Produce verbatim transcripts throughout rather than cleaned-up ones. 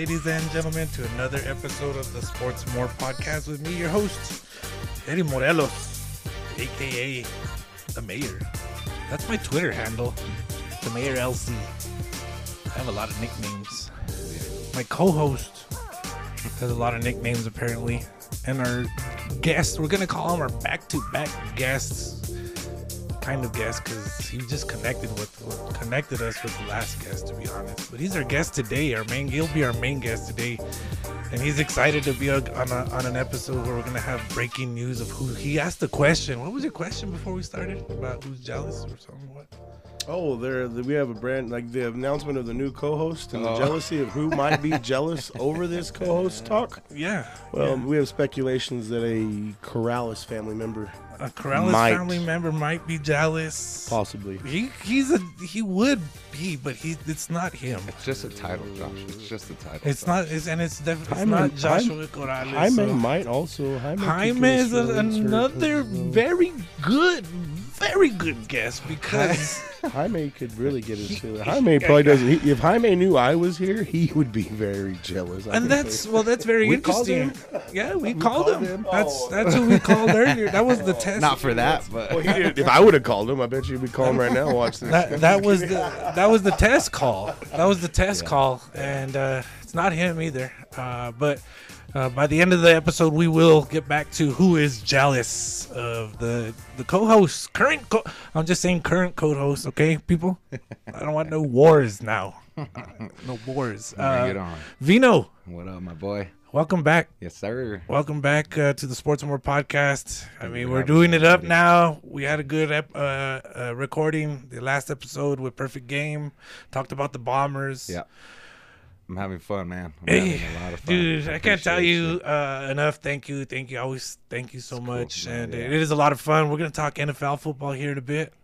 ladies and gentlemen, to another episode of the Sports-More podcast with me, your host, Eddie Morales, aka the Mayor. That's my Twitter handle, the Mayor L C. I have a lot of nicknames. My co-host has a lot of nicknames apparently, and our guests, we're gonna call him our back-to-back guests, kind of guest, because he just connected with connected us with the last guest, to be honest. But he's our guest today. Our main, he'll be our main guest today, and he's excited to be on a, on an episode where we're gonna have breaking news of who he asked the question. What was your question before we started about who's jealous or something? What? Oh, there we have a brand like the announcement of the new co-host and oh. the jealousy of who might be jealous over this co-host talk. Yeah. Well, yeah. We have speculations that a Corrales family member. A Corrales might. family member might be jealous. Possibly. He he's a he would be, but he it's not him. It's just a title, Josh. It's just a title. It's Josh. not. It's and it's definitely it's not Joshua Corrales. Jaime so. might also. Jaime, Jaime is a, another very good, very good guest because Jaime could really get his feelings. Jaime probably doesn't. He, if Jaime knew I was here, he would be very jealous. I and that's say. well, that's very we interesting. Yeah, we, we called, called him. him. That's oh. that's who we called earlier. That was the test. Not for that, but well, he did. If I would have called him, I bet you would call him right now. Watch this. That, that was the that was the test call. That was the test yeah. call, and uh, it's not him either. Uh, but uh, by the end of the episode, we will get back to who is jealous of the the co-host, current. Co- I'm just saying current co-host, okay, people. I don't want no wars now. No wars. Uh, get on. Vino. What up, my boy? Welcome back. Yes, sir. Welcome back uh, to the Sports-N-More podcast. I mean, we're doing it up now. We had a good ep- uh, uh, recording. The last episode with Perfect Game. Talked about the Bombers. Yeah. I'm having fun, man. I'm hey, having a lot of fun. Dude, I, I can't tell you uh, enough. Thank you. Thank you. I always thank you so it's much. Cool, and yeah. it is a lot of fun. We're going to talk N F L football here in a bit.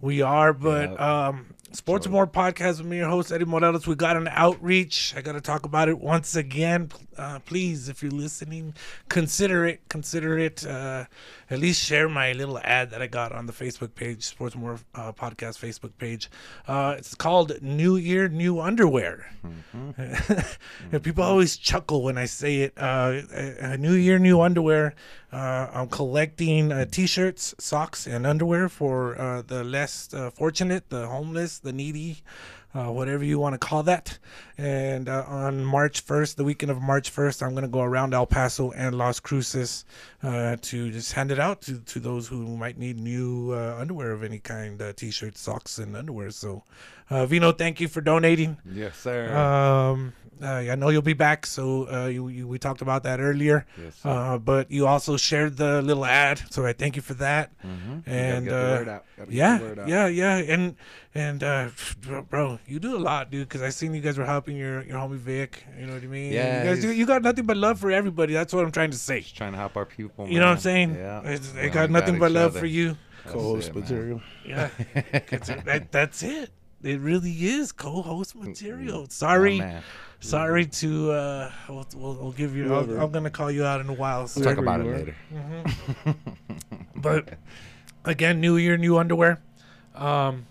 We are, but... Yep. Um, Sports and More podcast with me, your host Eddie Morales. We got an outreach. I got to talk about it once again. Uh, please, if you're listening, consider it. Consider it. Uh, at least share my little ad that I got on the Facebook page, Sports and More uh, podcast Facebook page. Uh, it's called "New Year, New Underwear." Mm-hmm. And people always chuckle when I say it. Uh, a, a new year, new underwear. Uh, I'm collecting uh, T-shirts, socks, and underwear for uh, the less uh, fortunate, the homeless, the needy, uh, whatever you want to call that. And uh, on March first, the weekend of March first, I'm going to go around El Paso and Las Cruces uh, to just hand it out to, to those who might need new uh, underwear of any kind, uh, T-shirts, socks, and underwear. So, uh, Vino, thank you for donating. Yes, sir. Um, Uh, I know you'll be back, so uh, you, you, we talked about that earlier. Yes, uh, but you also shared the little ad, so I thank you for that. Mm-hmm. And uh, yeah, yeah, yeah, and and uh, bro, you do a lot, dude. Because I seen you guys were helping your, your homie Vic. You know what I mean? Yeah, you guys do, you got nothing but love for everybody. That's what I'm trying to say. Just trying to help our people. Man. You know what I'm saying? Yeah, it's, it got nothing but love other. for you. Co-host material. Yeah, that, that's it. It really is co-host material. Sorry. Oh, Sorry to, uh, we'll, we'll, we'll give you, I'll, I'm going to call you out in a while. So. We'll talk about it later. Mm-hmm. But again, new year, new underwear. Um,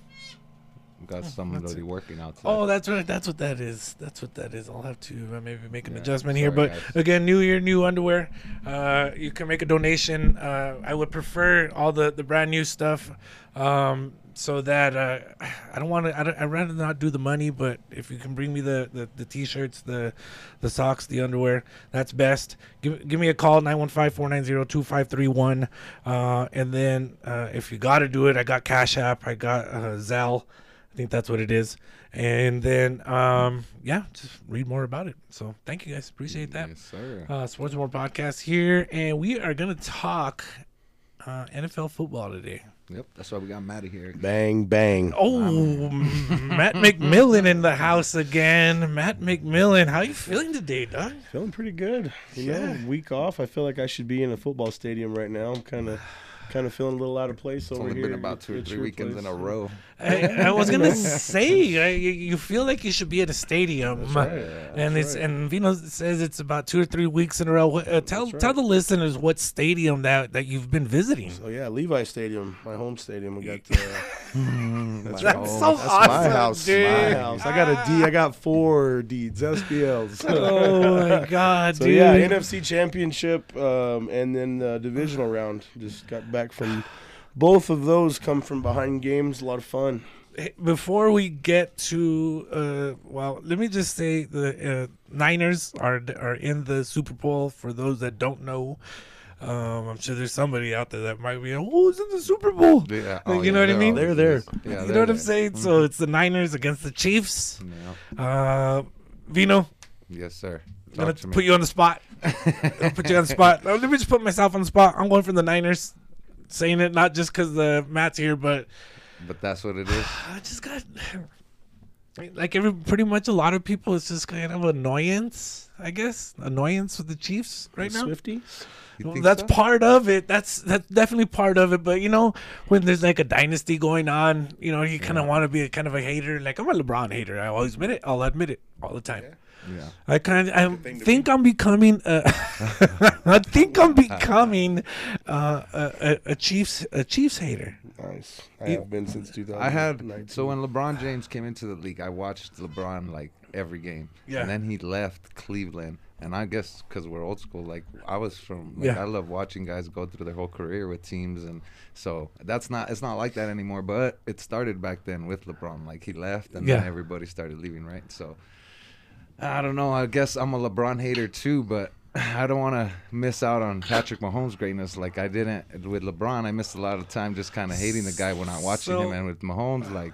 We've got somebody working outside. Oh, that's right. That's what that is. That's what that is. I'll have to uh, maybe make an yeah, adjustment sorry, here. But guys. Again, new year, new underwear. Uh, you can make a donation. Uh, I would prefer all the, the brand new stuff. Um, So that uh, I don't want to. I I'd rather not do the money, but if you can bring me the, the, the t-shirts, the the socks, the underwear, that's best. Give give me a call nine one five, four nine zero, two five three one, uh, and then uh, if you got to do it, I got Cash App, I got uh, Zelle, I think that's what it is. And then um, yeah, just read more about it. So thank you guys, appreciate that. Yes, sir. Uh, Sports More podcast here, and we are gonna talk uh, N F L football today. Yep, that's why we got Matt here. Bang, bang. Oh, Matt McMillan in the house again. Matt McMillan, how you feeling today, Doc? Feeling pretty good. You yeah. know, week off. I feel like I should be in a football stadium right now. I'm kind of Kind of feeling a little out of place it's over only here. It's been about two or three weekends place. in a row. I, I was gonna say, I, you feel like you should be at a stadium, that's right, yeah, and that's it's right. and Vino says it's about two or three weeks in a row. Uh, tell right. tell the listeners what stadium that, that you've been visiting. So yeah, Levi's Stadium, my home stadium. We got. Uh, that's that's home. so that's awesome, my house, dude. My house. I got a D. I got four deeds. S B Ls. Oh my God, so, dude. So yeah, N F C Championship, um, and then the divisional round. Just got back. Back from both of those, come from behind games. A lot of fun. Before we get to uh well, let me just say the uh, Niners are are in the Super Bowl. For those that don't know, um I'm sure there's somebody out there that might be oh, who's in the Super Bowl. Yeah, oh, you know yeah, what I mean. They're there. Yeah, you know they're what I'm there. saying. Mm-hmm. So it's the Niners against the Chiefs. Yeah. Uh, Vino. Yes, sir. I'm gonna to put me. you on the spot. put you on the spot. Let me just put myself on the spot. I'm going for the Niners. Saying it not just because the Matt's here, but but that's what it is. I just got like every pretty much a lot of people. It's just kind of annoyance, I guess. Annoyance with the Chiefs right the now. Swifties. Well, that's so? part of it. That's that's definitely part of it. But you know, when there's like a dynasty going on, you know, you kind of yeah. want to be a kind of a hater. Like I'm a LeBron hater. I always admit it. I'll admit it all the time. Yeah. Yeah. I kind I think be. I'm becoming uh, I think I'm becoming uh, a, a Chiefs a Chiefs hater. Nice. I have been since two thousand. I had so when LeBron James came into the league, I watched LeBron like every game. Yeah. And then he left Cleveland. And I guess because we're old school, like I was from, like, yeah. I love watching guys go through their whole career with teams, and so that's not, it's not like that anymore. But it started back then with LeBron. Like he left, and yeah. then everybody started leaving, right? So I don't know. I guess I'm a LeBron hater too, but I don't want to miss out on Patrick Mahomes' greatness. Like I didn't with LeBron. I missed a lot of time just kind of hating the guy when I watched so, him, and with Mahomes, like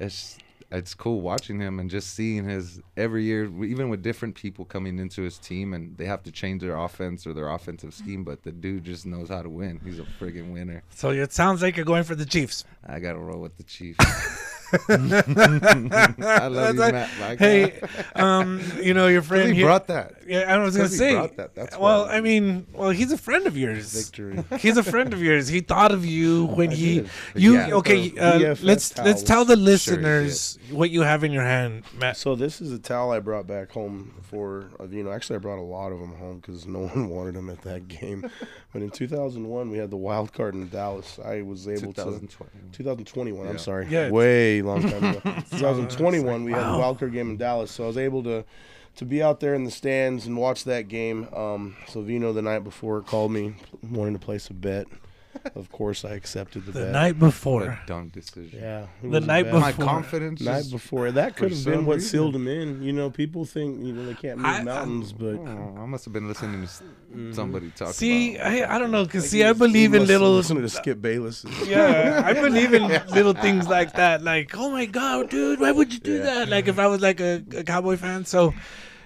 it's. It's cool watching him and just seeing his every year, even with different people coming into his team, and they have to change their offense or their offensive scheme. But the dude just knows how to win. He's a friggin' winner. So it sounds like you're going for the Chiefs. I gotta roll with the Chiefs. I love you, Matt. Like, hey, um, you know your friend. He here, brought that. Yeah, I was gonna say. Brought that. That's well, I mean, well, he's a friend of yours. Victory. He's a friend of yours. He thought of you when I he, did. you. Yeah, okay, uh, let's towels. let's tell the listeners sure what you have in your hand, Matt. So this is a towel I brought back home for you know. Actually, I brought a lot of them home because no one wanted them at that game. But in two thousand one, we had the wild card in Dallas. I was able two thousand twenty. to two thousand twenty-one. Yeah. I'm sorry. Yeah. Way. Long time ago. twenty twenty-one, we had a wild card game in Dallas, so I was able to to be out there in the stands and watch that game. Um, so Vino the night before called me wanting to place a bet. Of course, I accepted the, the bet. The night before, that dumb decision. Yeah, the night before. My confidence. Night before that could have been what reason. sealed him in. You know, people think you know they can't move I, mountains, I, but oh, I must have been listening to somebody talk. See, about I I don't know because like see, I believe in little. Listening to Skip Bayless. Yeah, I believe in little things like that. Like, oh my God, dude, why would you do yeah. that? Like, if I was like a, a Cowboy fan, so.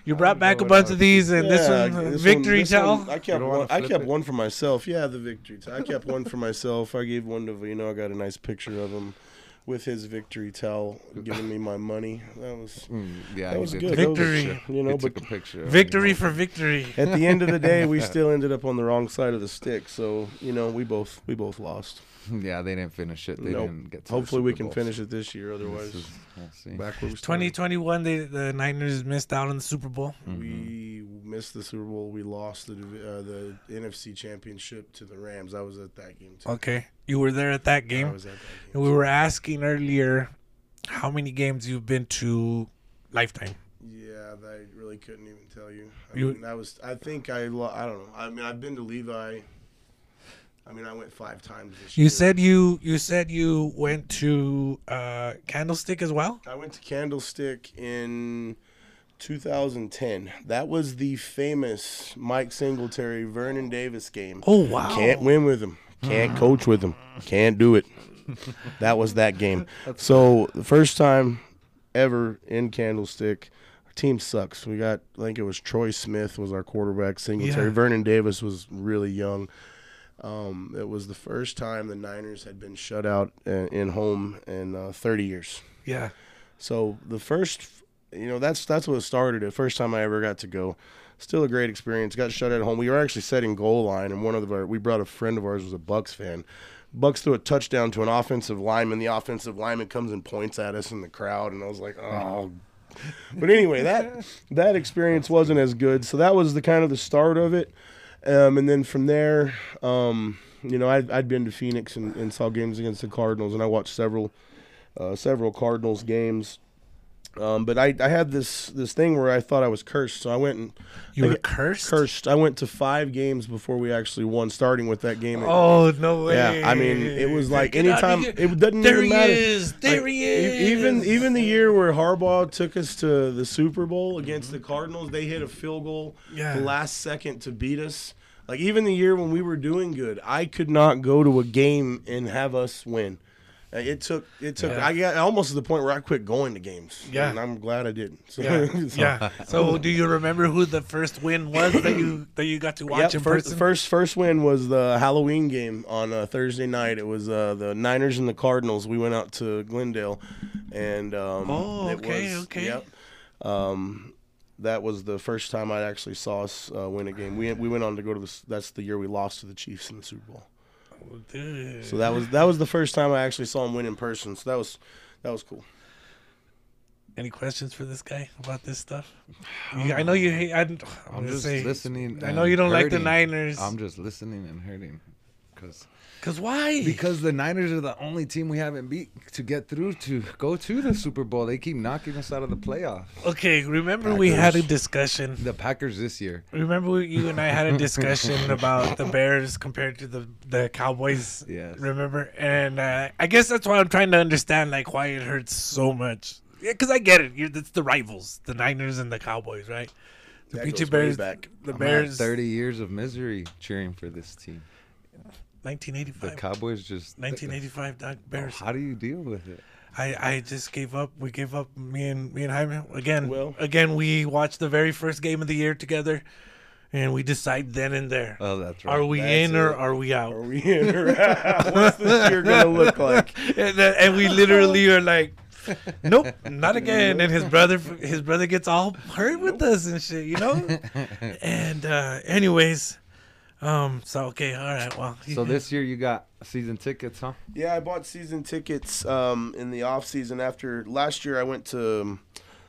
You brought back a bunch of these, and yeah, this one, this victory one, this towel. One, I kept one. I kept it. one for myself. Yeah, the victory towel. I kept one for myself. I gave one to you know. I got a nice picture of him with his victory towel, giving me my money. That was mm, yeah, that was good. Victory, that was, you know. It but took a picture. Victory for victory. At the end of the day, we still ended up on the wrong side of the stick. So you know, we both we both lost. Yeah, they didn't finish it. They nope. didn't get to Hopefully we can finish it this year. Otherwise, is, twenty twenty-one, they, the Niners missed out on the Super Bowl. Mm-hmm. We missed the Super Bowl. We lost the uh, the N F C Championship to the Rams. I was at that game too. Okay. You were there at that game? I was at that game. And we too. were asking earlier how many games you've been to lifetime. Yeah, I really couldn't even tell you. I, you, mean, I, was, I think I – I don't know. I mean, I've been to Levi – I mean, I went five times this year. You said you you said you went to uh, Candlestick as well? I went to Candlestick in two thousand ten. That was the famous Mike Singletary, Vernon Davis game. Oh, wow. Can't win with him. Can't coach with him. Can't do it. That was that game. So the first time ever in Candlestick. Team sucks. We got, I think it was Troy Smith was our quarterback, Singletary. Yeah. Vernon Davis was really young. Um, it was the first time the Niners had been shut out in, in home in uh, thirty years. Yeah. So the first, you know, that's that's what started it. First time I ever got to go. Still a great experience. Got shut out at home. We were actually setting goal line, and one of our we brought a friend of ours was a Bucks fan. Bucks threw a touchdown to an offensive lineman. The offensive lineman comes and points at us in the crowd, and I was like, oh. But anyway, that that experience wasn't as good. So that was the kind of the start of it. Um, and then from there, um, you know, I'd, I'd been to Phoenix and, and saw games against the Cardinals, and I watched several uh, several Cardinals games. Um, but I, I had this this thing where I thought I was cursed, so I went and you I were cursed. Cursed. I went to five games before we actually won, starting with that game. Oh no way! Yeah, I mean it was like anytime it doesn't there even matter. There he is. There like, he is. Even even the year where Harbaugh took us to the Super Bowl against mm-hmm. the Cardinals, they hit a field goal yeah. the last second to beat us. Like even the year when we were doing good, I could not go to a game and have us win. It took, it took, yeah. I got almost to the point where I quit going to games. Yeah. And I'm glad I didn't. So, yeah. so, yeah. so do you remember who the first win was that you, that you got to watch yep, in first, person? First, first win was the Halloween game on a Thursday night. It was uh, the Niners and the Cardinals. We went out to Glendale and, um, oh, okay, it was, okay. Yep. Um, that was the first time I actually saw us uh, win a game. We, we went on to go to the, that's the year we lost to the Chiefs in the Super Bowl. Dude. So that was that was the first time I actually saw him win in person. So that was that was cool. Any questions for this guy about this stuff? You, I know you hate. I, I'm, I'm just say, listening. I know you don't hurting. like the Niners. I'm just listening and hurting, because. Because why? Because the Niners are the only team we haven't beat to get through to go to the Super Bowl. They keep knocking us out of the playoffs. Okay, remember Packers. we had a discussion. The Packers this year. Remember we, you and I had a discussion about the Bears compared to the, the Cowboys? Yes. Remember? And uh, I guess that's why I'm trying to understand like why it hurts so much. Yeah, because I get it. You're, it's the rivals, the Niners and the Cowboys, right? The P G Bears. Back. The I'm Bears. thirty years of misery cheering for this team. nineteen eighty-five. The Cowboys just nineteen eighty-five. Doc Bears. How do you deal with it? I, I just gave up. We gave up. Me and me and Jaime again. Well, again, we watched the very first game of the year together, and we decide then and there. Oh, that's right. Are we that's in it. or are we out? Are we in or out? What's this year gonna look like? and, then, and we literally are like, nope, not again. And his brother, his brother gets all hurt with nope. us and shit, you know. and uh, anyways. Um. So okay. All right. Well. So this year you got season tickets, huh? Yeah, I bought season tickets. Um, in the off season after last year, I went to um,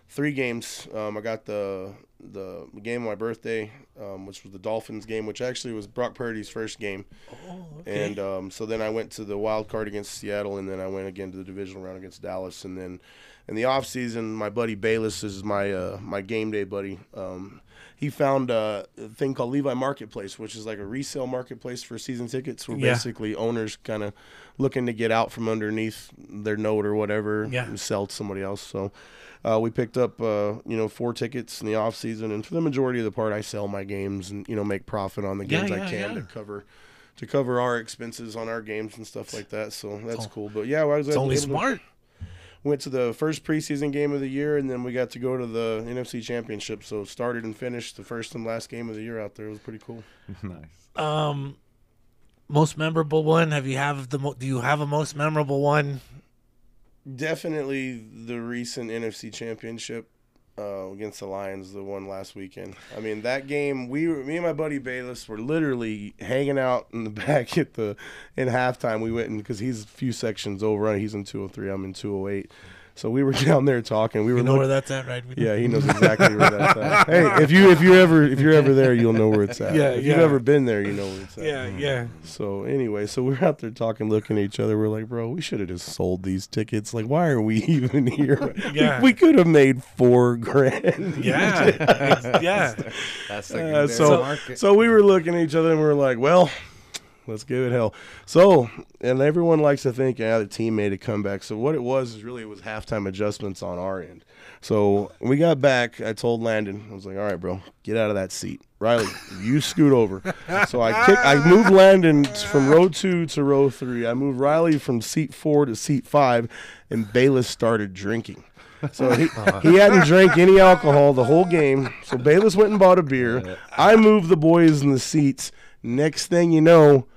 three games. Um, I got the the game on my birthday, um, which was the Dolphins game, which actually was Brock Purdy's first game. Oh. Okay. And um, so then I went to the wild card against Seattle, and then I went again to the divisional round against Dallas, and then in the off season, my buddy Bayless is my uh, my game day buddy. Um. He found a thing called Levi Marketplace, which is like a resale marketplace for season tickets where yeah. basically owners kind of looking to get out from underneath their note or whatever yeah. and sell to somebody else. So uh, we picked up, uh, you know, four tickets in the off season. And for the majority of the part, I sell my games and, you know, make profit on the games yeah, yeah, I can yeah. to cover to cover our expenses on our games and stuff like that. So that's oh, cool. But, yeah, well, I was it's only smart. To, went to the first preseason game of the year, and then we got to go to the N F C Championship. So started and finished the first and last game of the year out there. It was pretty cool. Nice. Um, most memorable one. Have you have the? Mo- do you have a most memorable one? Definitely the recent N F C Championship uh, against the Lions, the one last weekend. I mean that game. We, were, me and my buddy Bayless, were literally hanging out in the back at the in halftime. We went in because he's a few sections over. He's in two oh three. I'm in two oh eight. So we were down there talking. We were. You know looking, where that's at, right? We yeah, he knows exactly where that's at. Hey, if you if you ever if you're ever there, you'll know where it's at. Yeah, if yeah. you've ever been there, you know where it's at. Yeah, mm. yeah. So anyway, so we're out there talking, looking at each other. We're like, bro, we should have just sold these tickets. Like, why are we even here? yeah. we, we could have made four grand. Yeah, yeah. That's the uh, so market. So we were looking at each other and we were like, well. Let's give it hell. So, and everyone likes to think, yeah, the team made a comeback. So what it was is really it was halftime adjustments on our end. So when we got back, I told Landon, I was like, all right, bro, get out of that seat. Riley, you scoot over. So I kick, I moved Landon from row two to row three. I moved Riley from seat four to seat five, and Bayless started drinking. So he, he hadn't drank any alcohol the whole game. So Bayless went and bought a beer. I moved the boys in the seats. Next thing you know,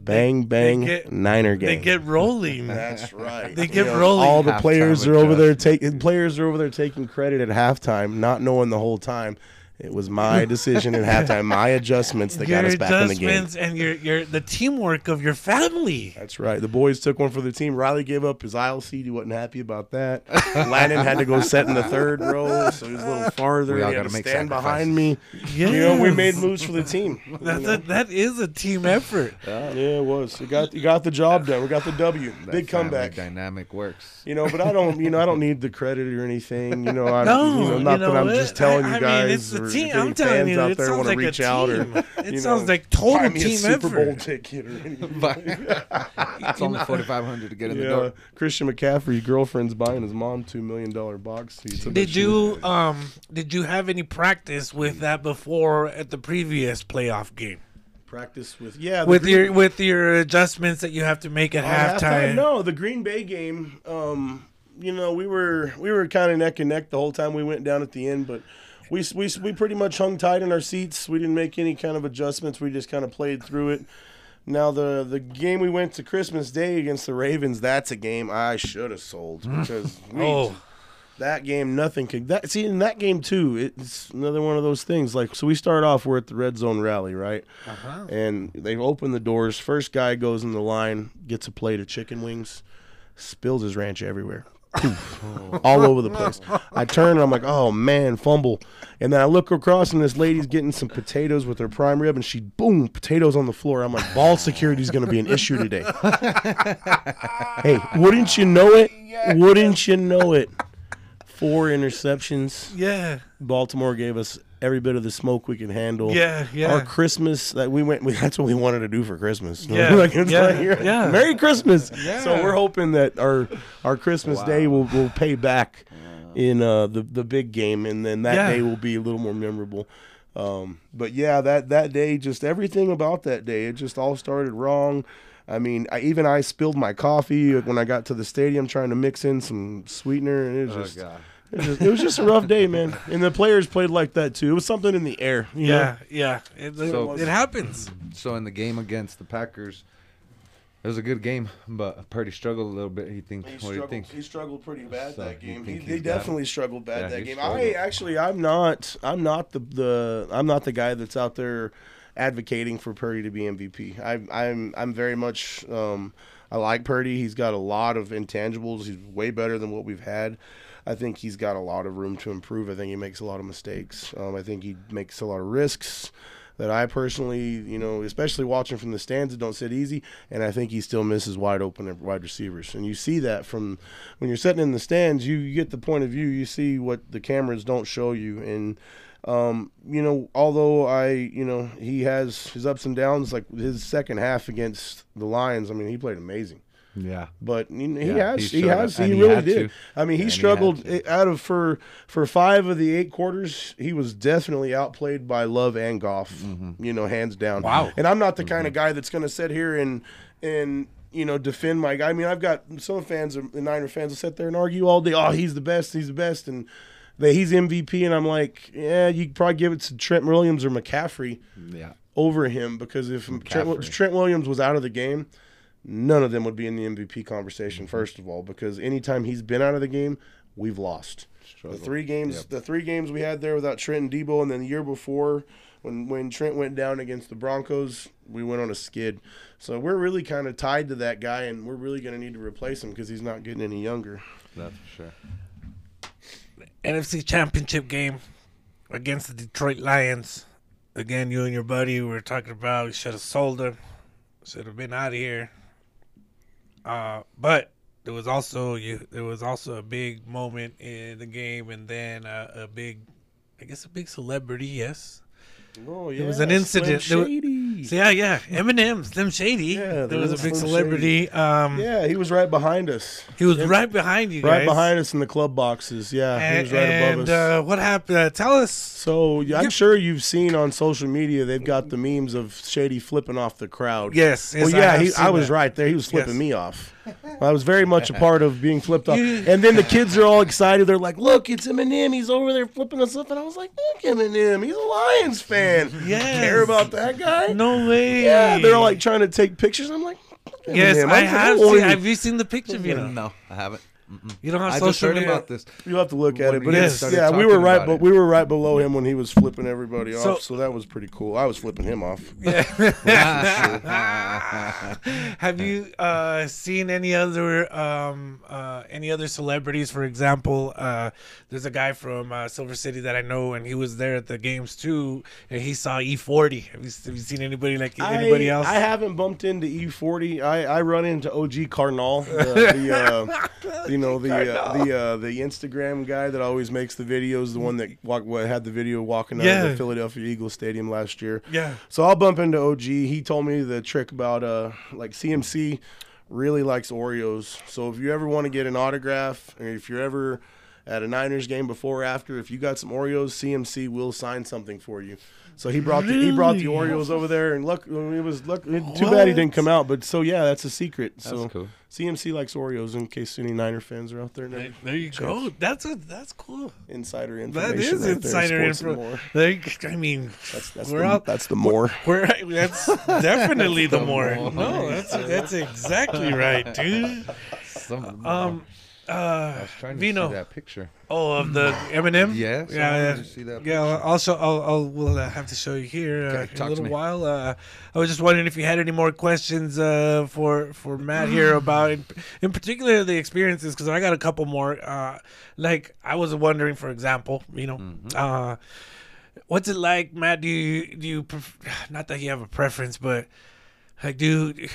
bang, bang, get, Niner game. They get rolling. That's right. They get you know, rolling. All the half players are over there taking players are over there taking credit at halftime, not knowing the whole time. It was my decision at halftime, my adjustments that your got us back in the game. Your adjustments and your your the teamwork of your family. That's right. The boys took one for the team. Riley gave up his aisle seat. He wasn't happy about that. Landon had to go set in the third row, so he was a little farther. We all he had to make stand sacrifices. Behind me. Yes. You know, we made moves for the team. That's you know? a, that is a team effort. Yeah, yeah it was. You got you got the job done. We got the W. That Big comeback. Dynamic works. You know, but I don't. You know, I don't need the credit or anything. You know, I no, you know, not you know, that I'm it, just telling I, you guys. I mean, it's the Team, I'm telling you, it sounds like a team. Or, it know, sounds like total team effort. Super Bowl ticket or anything. It's only forty-five hundred to get in yeah, the door. Christian McCaffrey girlfriend's buying his mom two million dollar box seats. Did you um did you have any practice with that before at the previous playoff game? Practice with yeah with Green your Bay. With your adjustments that you have to make at uh, halftime. halftime. No, the Green Bay game. Um, you know we were we were kind of neck and neck the whole time. We went down at the end, but. We, we we pretty much hung tight in our seats. We didn't make any kind of adjustments. We just kind of played through it. Now, the, the game we went to Christmas Day against the Ravens, that's a game I should have sold. Because we, oh. that game, nothing could. That, see, in that game, too, it's another one of those things. Like, so we start off, we're at the Red Zone Rally, right? Uh-huh. And they've opened the doors. First guy goes in the line, gets a plate of chicken wings, spills his ranch everywhere. All over the place. I turn and I'm like, oh man, fumble. And then I look across and this lady's getting some potatoes with her prime rib and she, boom, potatoes on the floor. I'm like, ball security is going to be an issue today. Hey, wouldn't you know it? Wouldn't you know it? Four interceptions. Yeah. Baltimore gave us every bit of the smoke we can handle. Yeah, yeah. Our Christmas, that we went. We, that's what we wanted to do for Christmas. Yeah, like, it's yeah, right here. yeah. Merry Christmas. Yeah. So we're hoping that our our Christmas wow. day will will pay back wow. in uh, the the big game, and then that yeah. day will be a little more memorable. Um, but yeah, that that day, just everything about that day, it just all started wrong. I mean, I, even I spilled my coffee when I got to the stadium trying to mix in some sweetener, and it was oh, just. God. It was, just, it was just a rough day, man. And the players played like that, too. It was something in the air. You yeah, know? yeah. It, so, it happens. So in the game against the Packers, it was a good game, but Purdy struggled a little bit. He, think, he, what struggled, do you think? he struggled pretty bad so that game. He, they definitely struggled bad yeah, that game. Struggled. I Actually, I'm not, I'm, not the, the, I'm not the guy that's out there advocating for Purdy to be M V P. I, I'm, I'm very much um, – I like Purdy. He's got a lot of intangibles. He's way better than what we've had. I think he's got a lot of room to improve. I think he makes a lot of mistakes. Um, I think he makes a lot of risks that I personally, you know, especially watching from the stands, don't sit easy. And I think he still misses wide open wide receivers. And you see that from when you're sitting in the stands, you, you get the point of view. You see what the cameras don't show you. And, um, you know, although I, you know, he has his ups and downs, like his second half against the Lions, I mean, he played amazing. Yeah, but he, yeah, he has, he, he has, he really he did. To. I mean, he and struggled he out of for for five of the eight quarters. He was definitely outplayed by Love and Goff, mm-hmm. you know, hands down. Wow. And I'm not the mm-hmm. kind of guy that's going to sit here and and you know defend my guy. I mean, I've got some fans, the Niner fans, will sit there and argue all day. Oh, he's the best. He's the best, and that he's M V P. And I'm like, yeah, you could probably give it to Trent Williams or McCaffrey, yeah. over him because if Trent, Trent Williams was out of the game. None of them would be in the M V P conversation, first of all, because anytime he's been out of the game, we've lost. Struggle. The three games yep. the three games we had there without Trent and Debo, and then the year before when, when Trent went down against the Broncos, we went on a skid. So we're really kind of tied to that guy, and we're really going to need to replace him because he's not getting any younger. That's for sure. N F C Championship game against the Detroit Lions. Again, you and your buddy were talking about we should have sold him, should have been out of here. Uh, but there was also you, there was also a big moment in the game, and then uh, a big, I guess, a big celebrity. Yes. Oh yeah. There was an incident. Slim Shady. Was, so yeah, yeah. Eminem, Slim Shady. Yeah. There, there was, was a big Slim celebrity. Um, yeah, he was right behind us. He was and, right behind you guys. Right behind us in the club boxes. Yeah, and, he was right and, above us. And uh, what happened? Uh, tell us. So I'm you, sure you've seen on social media they've got the memes of Shady flipping off the crowd. Yes. yes well, yeah, I, he, I was that. right there. He was flipping yes. me off. I was very much a part of being flipped off. And then the kids are all excited. They're like, look, it's Eminem. He's over there flipping us up. And I was like, look, Eminem. He's a Lions fan. Yes. Care about that guy? No way. Yeah, they're all like trying to take pictures. I'm like, look, yes, Eminem. I, I have seen. Have you seen the picture, Vino? No, I haven't. Mm-mm. You know how I social media. About this. You have to look at it, but yes, yeah, we were right, but it. we were right below him when he was flipping everybody so, off. So that was pretty cool. I was flipping him off. Yeah. Have you uh, seen any other um, uh, any other celebrities? For example, uh, there's a guy from uh, Silver City that I know, and he was there at the games too, and he saw E forty. Have you, have you seen anybody like anybody I, else? I haven't bumped into E forty. I, I run into O G Carnal, the, the uh, the. You know, the uh, the uh, the Instagram guy that always makes the videos, the one that walk, had the video walking out yeah. of the Philadelphia Eagles Stadium last year. Yeah. So I'll bump into O G. He told me the trick about, uh, like, C M C really likes Oreos. So if you ever want to get an autograph, or if you're ever at a Niners game before or after, if you got some Oreos, C M C will sign something for you. So he brought really? the, he brought the Oreos over there, and look, it was look. Too bad he didn't come out, but so yeah, that's a secret. That's so cool. C M C likes Oreos, in case any Niner fans are out there. There, there you Check. go. That's a, that's cool. Insider information. That is right insider information. Like, I mean, that's, that's we're the, out. That's the more. We're, we're, that's definitely that's the, the more. more. No, that's that's exactly right, dude. Some um. Uh, I was trying to Vino. see that picture. Oh, of the M and M? Yes. Yeah, I wanted to see that yeah. Picture. Also, I'll, I'll we'll uh, have to show you here uh, okay, in a little while. Uh, I was just wondering if you had any more questions uh, for for Matt here about, in, in particular, the experiences, because I got a couple more. Uh, like I was wondering, for example, you know. Mm-hmm. Uh, what's it like, Matt? Do you do you pref- not that you have a preference, but. Like, dude,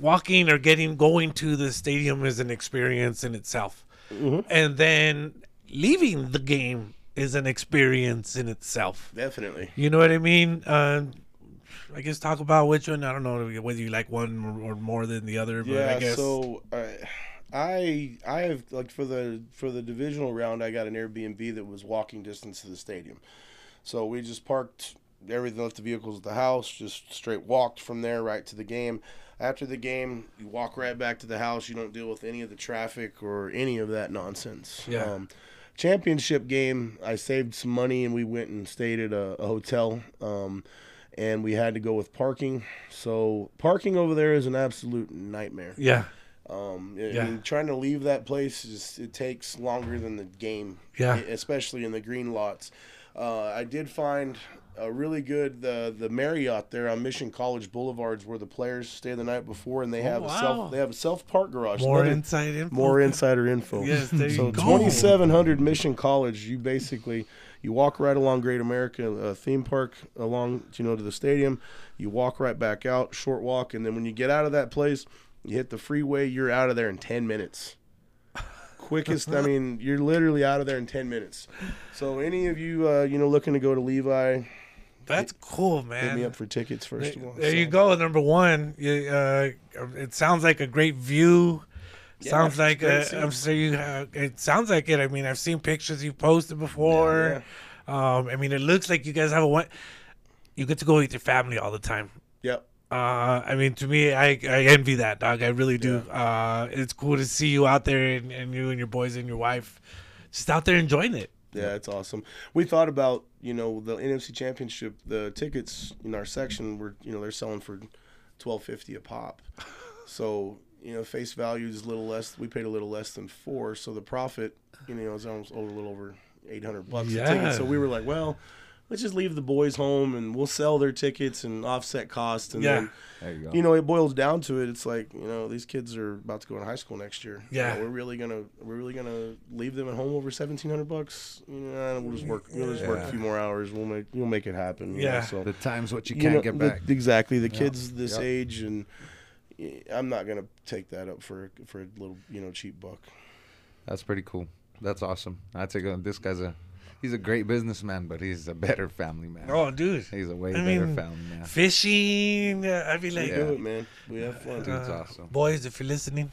walking or getting going to the stadium is an experience in itself. Mm-hmm. And then leaving the game is an experience in itself. Definitely. You know what I mean? Uh, I guess talk about which one. I don't know whether you like one or more than the other. But yeah, I guess. so uh, I I have, like, for the for the divisional round, I got an Airbnb that was walking distance to the stadium. So we just parked... Everything left the vehicles at the house, just straight walked from there right to the game. After the game, you walk right back to the house. You don't deal with any of the traffic or any of that nonsense. Yeah. Um, championship game, I saved some money, and we went and stayed at a, a hotel, um, and we had to go with parking. So parking over there is an absolute nightmare. Yeah. Um, and yeah. trying to leave that place, just, it takes longer than the game, yeah. especially in the green lots. Uh, I did find... A really good the the Marriott there on Mission College Boulevard's where the players stay the night before, and they have oh, wow. a self they have a self park garage. More Another, inside info. More insider info. Yes, there so you go. So twenty-seven hundred Mission College. You basically you walk right along Great America uh, theme park along you know to the stadium. You walk right back out, short walk, and then when you get out of that place, you hit the freeway. You're out of there in ten minutes. Quickest, I mean, you're literally out of there in ten minutes. So any of you uh, you know looking to go to Levi. That's cool, man. Hit me up for tickets first there, of all. There so. you go, number one. You, uh, it sounds like a great view. Yeah, sounds like a, I'm sure you. Uh, it sounds like it. I mean, I've seen pictures you posted before. Yeah, yeah. Um, I mean, it looks like you guys have a one. You get to go with your family all the time. Yep. Uh, I mean, to me, I, I envy that, dog. I really do. Yeah. Uh, it's cool to see you out there, and, and you and your boys and your wife just out there enjoying it. Yeah, it's awesome. We thought about, you know, the N F C Championship, the tickets in our section were, you know, they're selling for twelve fifty a pop. So, you know, face value is a little less. We paid a little less than four. So the profit, you know, is almost a little over eight hundred bucks yeah. a ticket. So we were like, well, let's just leave the boys home and we'll sell their tickets and offset costs. And yeah. then, there you go. You know, it boils down to it. It's like, you know, these kids are about to go to high school next year. Yeah. You know, we're really going to, we're really going to leave them at home over seventeen hundred bucks. You know, we'll just work, we'll just yeah. work a few more hours. We'll make, we'll make it happen. Yeah. You know, so, the time's what you can't you know, get back. The, exactly. The yeah. kids this yep. age, and I'm not going to take that up for, for a little, you know, cheap buck. That's pretty cool. That's awesome. I take on this guy's a, He's a great businessman, but he's a better family man. Oh, dude. He's a way I better mean, family man. Fishing. Uh, I'd be like, yeah, dude, man. We have fun. Dude's uh, awesome. Boys, if you're listening,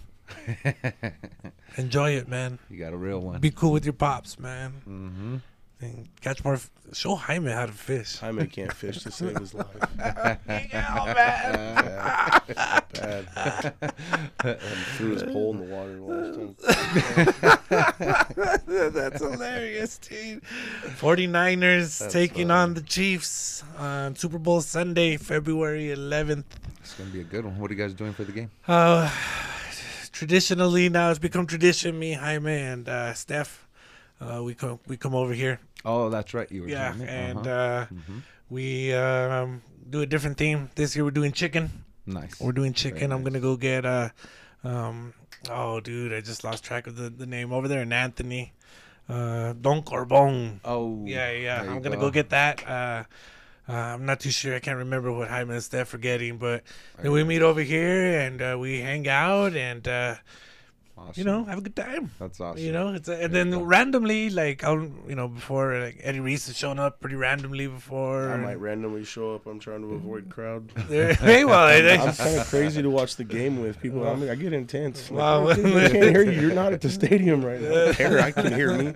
enjoy it, man. You got a real one. Be cool with your pops, man. Mm-hmm. And catch more. F- Show Jaime how to fish. Jaime can't fish to save his life. Yeah, man. Bad. Bad. Threw his pole in the water last time. That's hilarious, dude. 49ers That's taking funny. on the Chiefs on Super Bowl Sunday, February eleventh. It's going to be a good one. What are you guys doing for the game? Uh, traditionally now it's become tradition. Me, Jaime, and uh, Steph, uh, we come we come over here. Oh, that's right, you were. Yeah, and uh-huh. uh, mm-hmm. we um, do a different theme. This year we're doing chicken. Nice. We're doing chicken. Nice. I'm gonna go get. Uh, um, oh, dude, I just lost track of the, the name over there in Anthony. Uh, Don Corbon. Oh. Yeah, yeah. I'm gonna go. go get that. Uh, Uh, I'm not too sure. I can't remember what Jaime and Steph are getting, but then we meet over here and uh, we hang out and, uh, awesome. you know, have a good time. That's awesome. You know, it's a, and yeah. then randomly, like, I'll, you know, before, like, Eddie Reese has shown up pretty randomly before. I might randomly show up. I'm trying to avoid crowd. Hey, well, I'm kind of crazy to watch the game with people. Well, I mean, I get intense. Like, well, I can't hear you. You're not at the stadium right now. There, I can hear me.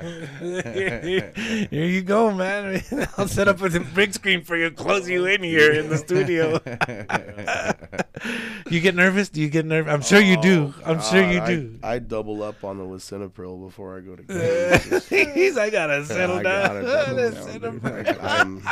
Here, here, here you go, man. I'll set up a big screen for you. Close you in here in the studio. You get nervous? Do you get nervous? I'm sure you do. I'm sure you do. I, I double up on the lisinopril before I go to games. He's, I gotta settle I down. Gotta settle down like, I'm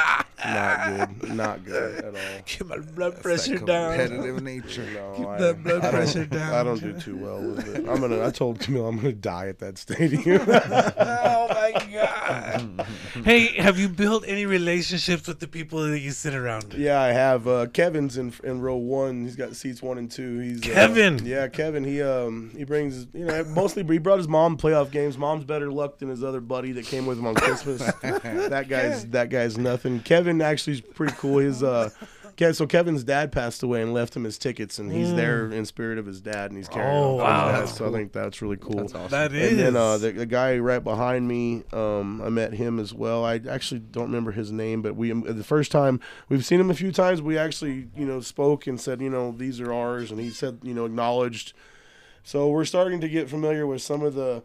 not good, not good at all. Get my blood pressure down. Competitive nature. No, Get I, that blood I pressure down. I don't do too well with it. I'm gonna. I told Camille I'm gonna die at that stadium. Oh my god. Hey, have you built any relationships with the people that you sit around? With? Yeah, I have. Uh, Kevin's in in row one. He's got seats one and two. He's Kevin. Uh, yeah, Kevin. He um he brings. You know, mostly he brought his mom playoff games. Mom's better luck than his other buddy that came with him on Christmas. That guy's that guy's nothing. Kevin actually is pretty cool. His uh, so Kevin's dad passed away and left him his tickets, and he's mm. there in spirit of his dad, and he's carrying. Oh wow! That's so cool. I think that's really cool. That's awesome. That is. And then uh, the, the guy right behind me, um, I met him as well. I actually don't remember his name, but we the first time we've seen him a few times. We actually you know spoke and said you know these are ours, and he said you know acknowledged. So we're starting to get familiar with some of the,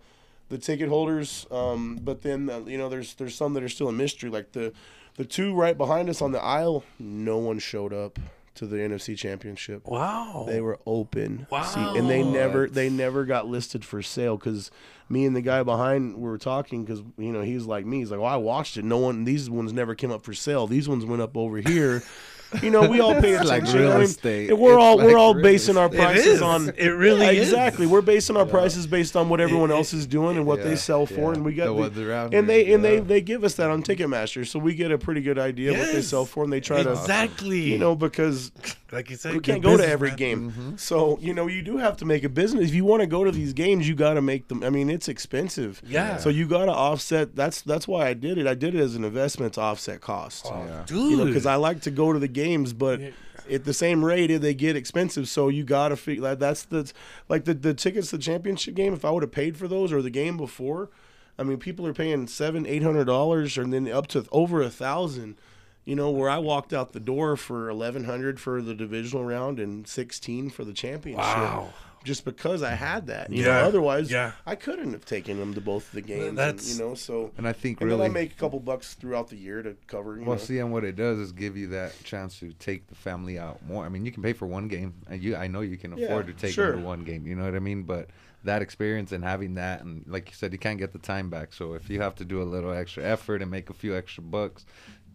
the ticket holders, um, but then uh, you know there's there's some that are still a mystery. Like the, the two right behind us on the aisle, no one showed up to the N F C Championship. Wow, they were open. Wow, seat, and they never they never got listed for sale because me and the guy behind we were talking because you know he's like me. He's like, well, I watched it. No one these ones never came up for sale. These ones went up over here. You know, we all pay attention. Like real I mean, estate. We're it's all like we're all basing our prices it is. on it. Really, yeah, is. exactly. We're basing our yeah. prices based on what everyone it, else is doing and what yeah, they sell for, yeah. and we got the the, and here. they and yeah. they they give us that on Ticketmaster, so we get a pretty good idea yes. of what they sell for, and they try exactly. to exactly you know because like you said, we can't go to every game, mm-hmm. so you know you do have to make a business. If you want to go to these games, you got to make them. I mean, it's expensive, yeah. So you got to offset. That's that's why I did it. I did it as an investment to offset costs, oh, yeah. dude. Because you know, I like to go to the game. games but at the same rate they get expensive, so you gotta figure that that's the like the, the tickets to the championship game. If I would have paid for those or the game before, I mean people are paying seven eight hundred dollars and then up to over a thousand, you know, where I walked out the door for eleven hundred for the divisional round and sixteen for the championship. Wow. Just because I had that, you yeah. know. Otherwise, yeah. I couldn't have taken them to both of the games. That's, and, you know, so and I think and really, then I make a couple bucks throughout the year to cover. You well, know. see, and what it does is give you that chance to take the family out more. I mean, you can pay for one game, and you I know you can afford yeah, to take sure. them to one game. You know what I mean? But that experience and having that, and like you said, you can't get the time back. So if you have to do a little extra effort and make a few extra bucks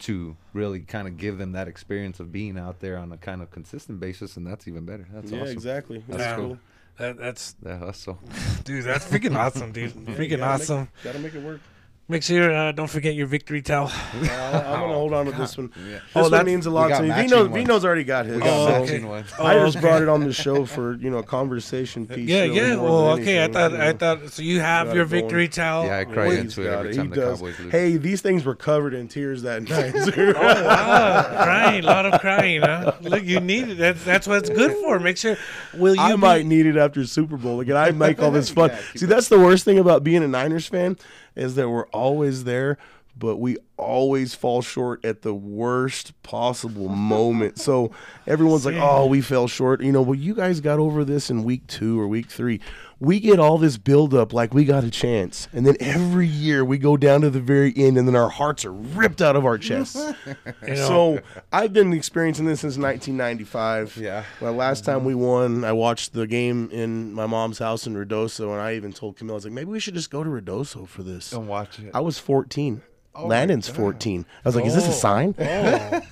to really kind of give them that experience of being out there on a kind of consistent basis, and that's even better. That's yeah, awesome. Exactly. That's yeah. cool. That, that's that hustle, dude. That's freaking awesome, dude. Yeah, freaking gotta awesome. Make, gotta make it work. Make sure uh, don't forget your victory towel. Uh, I'm gonna hold on to this one. Yeah. This oh, one that means a lot to me. Vino, Vino's already got his. Got oh, okay. one. Oh, I just okay. brought it on the show for you know a conversation piece. Yeah, yeah. Well, okay. Anything, I thought, you know. I thought. So you have you your victory towel. Yeah, I cry Wait, into it every time the Cowboys lose. Hey, these things were covered in tears that night. Oh wow, crying, a lot of crying. Huh? Look, you need it. That's that's what it's good for. Make sure. Will you? I be... might need it after Super Bowl. Again, I make all this fun. See, that's the worst thing about being a Niners fan. Is that we're always there, but we always fall short at the worst possible moment. So everyone's Same. like, oh, we fell short. You know, well, you guys got over this in week two or week three. We get all this buildup like we got a chance. And then every year we go down to the very end, and then our hearts are ripped out of our chests. You know. So I've been experiencing this since nineteen ninety-five. Yeah. Well, last mm-hmm. time we won, I watched the game in my mom's house in Redoso, and I even told Camille, I was like, maybe we should just go to Redoso for this. And watch it. I was fourteen. Oh, Landon's fourteen. I was like, oh. is this a sign? Oh.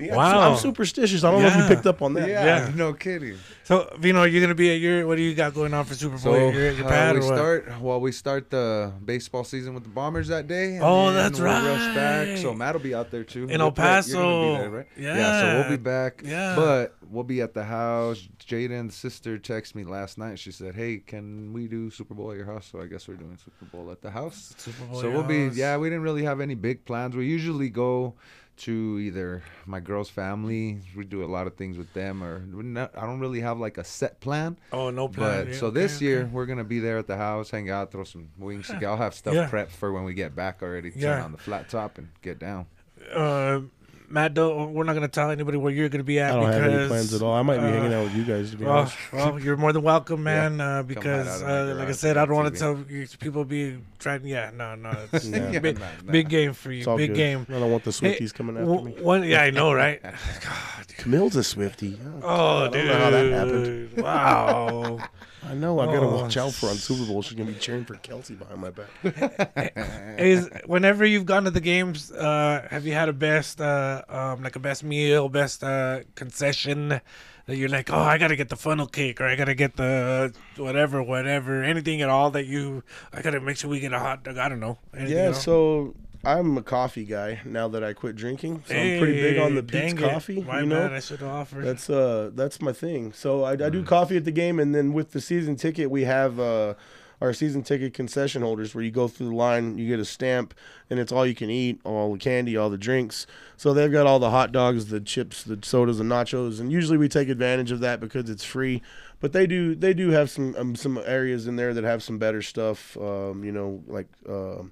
Yeah, wow. I'm superstitious. I don't yeah. know if you picked up on that. Yeah, yeah. No kidding. So, Vino, are you going to be at your, what do you got going on for Super Bowl? So, You're at your pad uh, we or what? Start, well, we start the baseball season with the Bombers that day. And oh, that's we'll right. rush back. So, Matt will be out there, too. In we'll El Paso. Be there, right? yeah. yeah. So, we'll be back. Yeah. But we'll be at the house. Jaden's sister texted me last night. She said, hey, can we do Super Bowl at your house? So, I guess we're doing Super Bowl at the house. Super Bowl So, we'll be, house. yeah, we didn't really have any big plans. We usually go to either my girl's family. We do a lot of things with them, or we're not, I don't really have like a set plan. Oh, no plan. But, yeah, so okay, this okay. year we're gonna be there at the house, hang out, throw some wings. Yeah. I'll have stuff yeah. prepped for when we get back already. Yeah. Turn on the flat top and get down. Uh, Matt, we're not gonna tell anybody where you're gonna be at. I don't because, have any plans at all. I might be uh, hanging out with you guys. To be well, honest. well, you're more than welcome, man. Yeah. Uh, because uh, like I said, I don't want to tell people be trying. Yeah, no, no, it's yeah. big, nah, nah. big game for you. Big good. game. I don't want the Swifties hey, coming after w- me. One, yeah, I know, right? God, Camille's a Swiftie. Oh, oh dude, I don't know how that happened. Wow. I know. I oh. gotta watch out for on Super Bowl. She's gonna be cheering for Kelce behind my back. Is whenever you've gone to the games, uh, have you had a best, uh, um, like a best meal, best uh, concession that you're like, oh, I gotta get the funnel cake, or I gotta get the whatever, whatever, anything at all that you, I gotta make sure we get a hot dog. I don't know. Yeah. So I'm a coffee guy now that I quit drinking, so hey, I'm pretty big on the Pete's coffee. Why you know? not? I should offer. That's uh, that's my thing. So I, mm. I do coffee at the game, and then with the season ticket, we have uh, our season ticket concession holders where you go through the line, you get a stamp, and it's all you can eat, all the candy, all the drinks. So they've got all the hot dogs, the chips, the sodas, the nachos, and usually we take advantage of that because it's free. But they do they do have some um, some areas in there that have some better stuff. Um, you know, like. Uh,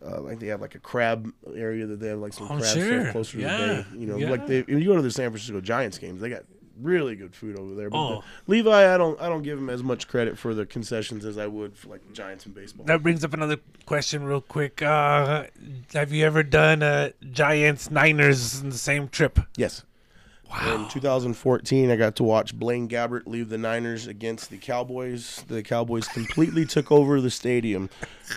Uh, like they have like a crab area that they have like some oh, crab sure. stuff closer yeah. to the bay. You know, yeah. like they when you go to the San Francisco Giants games, they got really good food over there. But oh. the, Levi, I don't I don't give him as much credit for the concessions as I would for like the Giants and baseball. That brings up another question real quick. Uh, have you ever done a Giants Niners in the same trip? Yes. Wow. In two thousand fourteen, I got to watch Blaine Gabbert leave the Niners against the Cowboys. The Cowboys completely took over the stadium.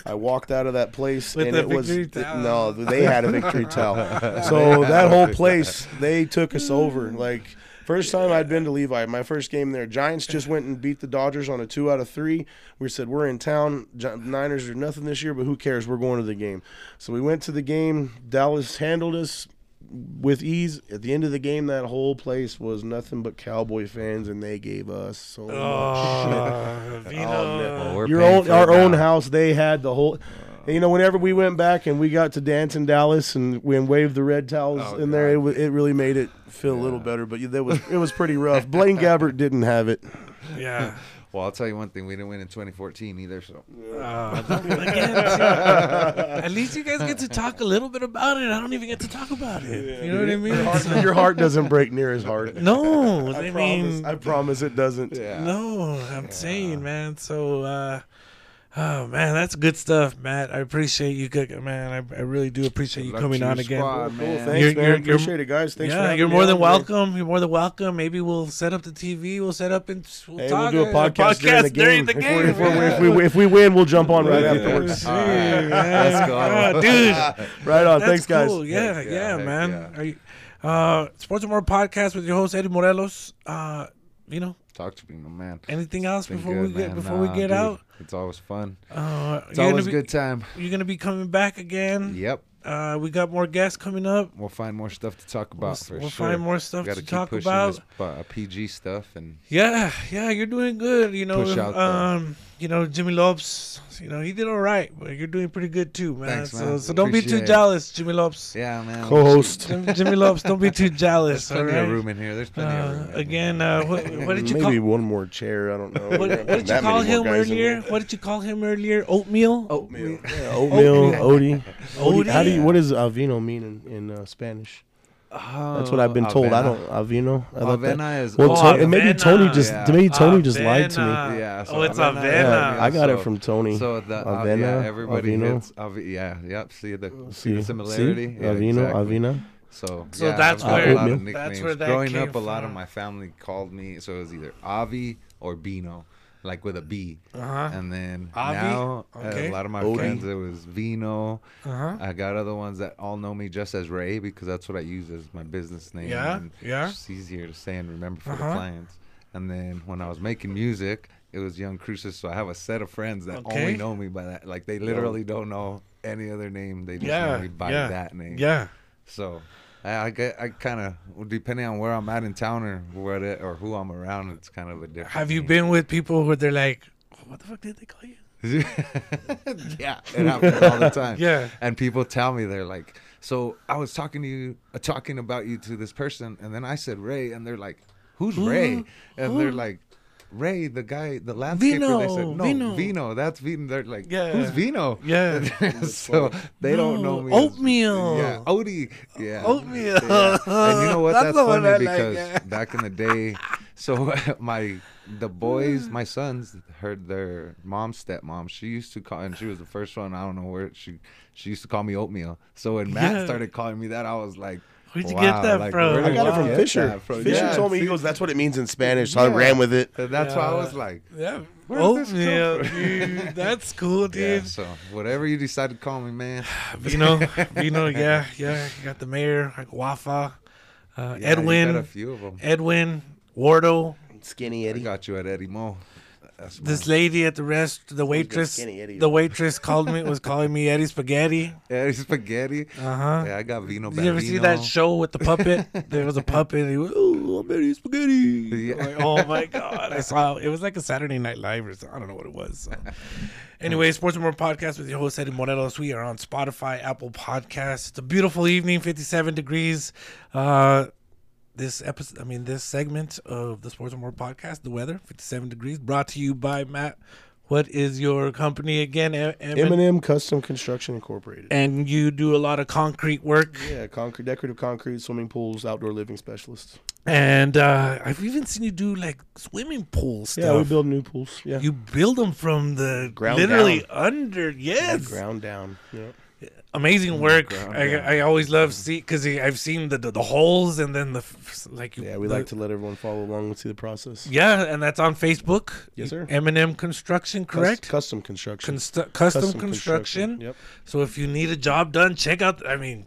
I walked out of that place, With and it was it, no. They had a victory towel. So that whole place, they took us over. Like first time I'd been to Levi, my first game there. Giants just went and beat the Dodgers on a two out of three. We said we're in town. Niners are nothing this year, but who cares? We're going to the game. So we went to the game. Dallas handled us with ease. At the end of the game, that whole place was nothing but Cowboy fans, and they gave us so much oh, shit. Vino. Oh, Your own, our own house, they had the whole. And, you know, whenever we went back and we got to dance in Dallas and we waved the red towels oh, in God. there, it w- it really made it feel yeah. a little better. But it was it was pretty rough. Blaine Gabbert didn't have it. Yeah. Well, I'll tell you one thing. We didn't win in twenty fourteen either, so. Uh, at least you guys get to talk a little bit about it. I don't even get to talk about it. Yeah, you know dude. what I mean? Heart, so. Your heart doesn't break near as hard. No. I, I promise. Mean, I promise it doesn't. Yeah. No, I'm yeah. saying, man. So, uh, oh, man, that's good stuff, Matt. I appreciate you, man. I, I really do appreciate you coming on again. Squad, cool, thanks, you're, man. You're, appreciate it, guys. Thanks yeah, for having me. You're more than welcome. Here. You're more than welcome. Maybe we'll set up the T V. We'll set up and we'll, hey, talk we'll do a podcast, podcast during the game. During the game. If, yeah. if, we, if, we, if we win, we'll jump on right afterwards. All right. Let's go. Oh, dude. Right on. That's thanks, cool. guys. Yeah, yeah, yeah, yeah man. Yeah. Are you, uh, Sports-N-More podcast with your host, Eddie Morales. Uh, you know. Talk to me, my man. Anything else before good, we get man. before no, we get dude, out? It's always fun. Uh, it's always a good time. You're gonna be coming back again. Yep. Uh, we got more guests coming up. We'll find more stuff to talk about. We'll, for we'll sure. find more stuff to talk about. This P G stuff and yeah, yeah, you're doing good. You know, push out um, the... you know, Jimmy Lopes. You know, he did all right, but you're doing pretty good too, man. Thanks, man. So, so don't Appreciate be too jealous, Jimmy Lopes. Yeah, man. Co-host Jimmy Lopes. Don't be too jealous. There's plenty right? of room in here. There's plenty uh, of room. Again, uh, what, what did you maybe call? Maybe one more chair. I don't know. What, what did you call him earlier? What did you call him earlier? Oatmeal. Oatmeal. Yeah, oatmeal. Odie. Odie. How do you? What does avino mean in, in uh, Spanish? Oh, that's what I've been told. Avena. I don't Avino. I love that. Is well, oh, to, maybe Tony just yeah. maybe Tony Avena. just lied to me. Yeah, so oh, it's Avena. Avena. Yeah, I got so, it from Tony. So the Avena, yeah, everybody Avino. Hits, Avena. Yeah, yep. See the, see, see the similarity. See? Yeah, Avino, exactly. Avena. So, so yeah, that's, where, uh, that's where that Growing came up, from. A lot of my family called me. So it was either Avi or Bino. like with a B. Uh-huh. And then Avi? now okay. a lot of my Odie. friends, it was Vino. Uh-huh. I got other ones that all know me just as Ray because that's what I use as my business name. Yeah, and yeah. It's just easier to say and remember for uh-huh. the clients. And then when I was making music, it was Young Cruises. So I have a set of friends that okay. only know me by that. Like they literally don't know any other name. They just yeah. know me by yeah. that name. Yeah. So... I, I, I kind of, depending on where I'm at in town or what it, or who I'm around, it's kind of a different Have you thing. been with people where they're like, what the fuck did they call you? Yeah, it happens all the time. Yeah. And people tell me, they're like, so I was talking to you, uh, talking about you to this person, and then I said Ray, and they're like, who's Ooh, Ray? And who? They're like, Ray, the guy, the landscaper. Vino, they said, no, Vino. Vino, that's Vino. They're like, yeah. who's Vino? Yeah. So they no. don't know me. Oatmeal. As, yeah. Odie. Yeah. Oatmeal. Yeah. And you know what? That's, that's funny because like, yeah. back in the day, so my, the boys, my sons heard their mom's stepmom. She used to call, and she was the first one. I don't know where she, she used to call me Oatmeal. So when Matt yeah. started calling me that, I was like, Where'd you wow, get that like, from? I got it from Fisher. Fisher yeah, told me, he goes, that's what it means in Spanish, so yeah. I ran with it. And that's yeah. why I was like, yeah, oatmeal, dude. That's cool, dude. Yeah, so whatever you decide to call me, man. Vino, Vino, yeah, yeah. You got the mayor, like Wafa, uh, yeah, Edwin. You got a few of them. Edwin, Wardo. Skinny Eddie. I got you at Eddie Mo. That's this my... lady at the rest, the waitress, Eddie, the waitress called me, was calling me Eddie Spaghetti. Eddie Spaghetti. Uh huh. Yeah, I got Vino. Did you ever Vino. see that show with the puppet? There was a puppet. And he was, oh, I'm Eddie Spaghetti. Yeah. Like, oh my God! I saw it. It was like a Saturday Night Live or something. I don't know what it was. So. Anyway, Sports-N-More podcast with your host Eddie Morelos. We are on Spotify, Apple Podcasts. It's a beautiful evening, fifty-seven degrees. Uh, This episode, I mean, this segment of the Sports-N-More podcast, the weather, fifty-seven degrees, brought to you by Matt. What is your company again? M and M Custom Construction Incorporated. And you do a lot of concrete work. Yeah, concrete, decorative concrete, swimming pools, outdoor living specialists. And uh, I've even seen you do like swimming pool stuff. Yeah, we build new pools. Yeah, you build them from the ground, literally down. under. Yes, yeah, ground down. Yeah. Amazing work. I, I always love see because I've seen the, the the holes and then the like. You, yeah, we the, like to let everyone follow along and see the process. Yeah, and that's on Facebook. Yes, sir. M and M Construction, correct? Custom Construction. Constu- custom, custom Construction. Construction. Yep. So if you need a job done, check out. I mean,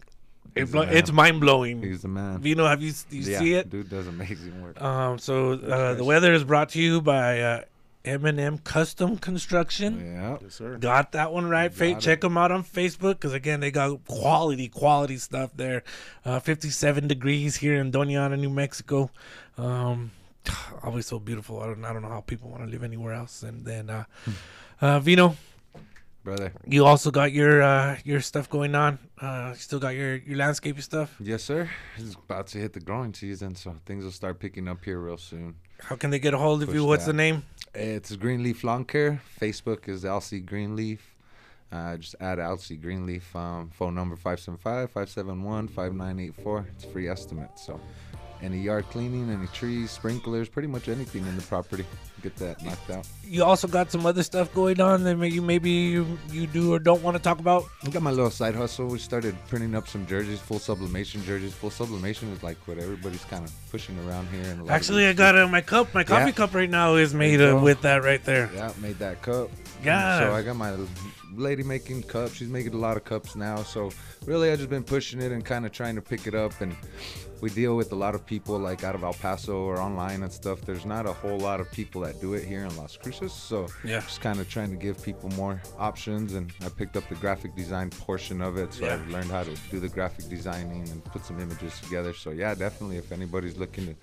it, it's mind blowing. He's the man. Vino, have you you yeah, see it? Dude does amazing work. Um. So uh, the weather is brought to you by. Uh, M and M Custom Construction. Yeah. Yes, sir. Got that one right. Fa- check them out on Facebook because, again, they got quality, quality stuff there. Uh, fifty-seven degrees here in Doñana, New Mexico. Um, always so beautiful. I don't, I don't know how people want to live anywhere else. And then, uh, uh, Vino. Brother. You also got your uh, your stuff going on. Uh, you still got your, your landscaping stuff? Yes, sir. It's about to hit the growing season, so things will start picking up here real soon. How can they get a hold of Push you? What's that. the name? It's Greenleaf Lawn Care. Facebook is L C Greenleaf. Uh, just add L C Greenleaf. Um, phone number five seven five, five seven one, five nine eight four. It's a free estimate. So any yard cleaning, any trees, sprinklers, pretty much anything in the property. Get that knocked out. You also got some other stuff going on that maybe, maybe you, you do or don't want to talk about? I got my little side hustle. We started printing up some jerseys, full sublimation jerseys. Full sublimation is like what everybody's kind of pushing around here. And actually, I got uh, my cup. My coffee yeah. cup right now is made uh, with that right there. Yeah, made that cup. Yeah. So I got my lady making cups. She's making a lot of cups now. So really, I've just been pushing it and kind of trying to pick it up. And we deal with a lot of people like out of El Paso or online and stuff. There's not a whole lot of people that do it here in Las Cruces. So yeah. just kind of trying to give people more options. And I picked up the graphic design portion of it. So yeah. I've learned how to do the graphic designing and put some images together. So yeah, definitely if anybody's looking to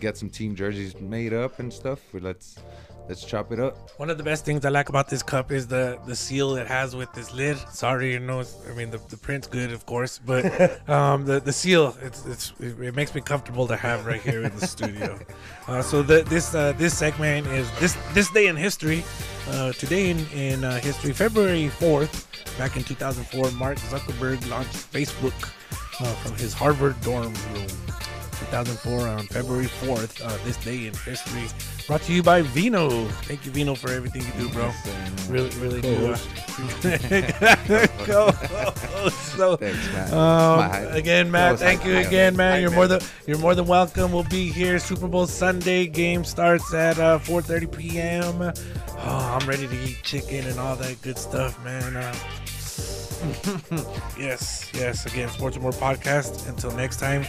get some team jerseys made up and stuff, let's let's chop it up. One of the best things I like about this cup is the the seal it has with this lid. Sorry, you know, I mean the, the print's good, of course, but um the the seal it's it's it makes me comfortable to have right here in the studio. Uh, so the, this uh, this segment is this this day in history. Uh, today in in uh, history, February fourth, back in two thousand four, Mark Zuckerberg launched Facebook uh, from his Harvard dorm room. two thousand four, on February fourth, uh, this day in history. Brought to you by Vino. Thank you, Vino, for everything you do, bro. Really, really do. So, thanks, Matt. Um, again, Matt, thank you again, man. You're more than you're more than welcome. We'll be here. Super Bowl Sunday game starts at uh, four thirty p.m. Oh, I'm ready to eat chicken and all that good stuff, man. Uh, yes, yes. Again, Sports-N-More podcast. Until next time.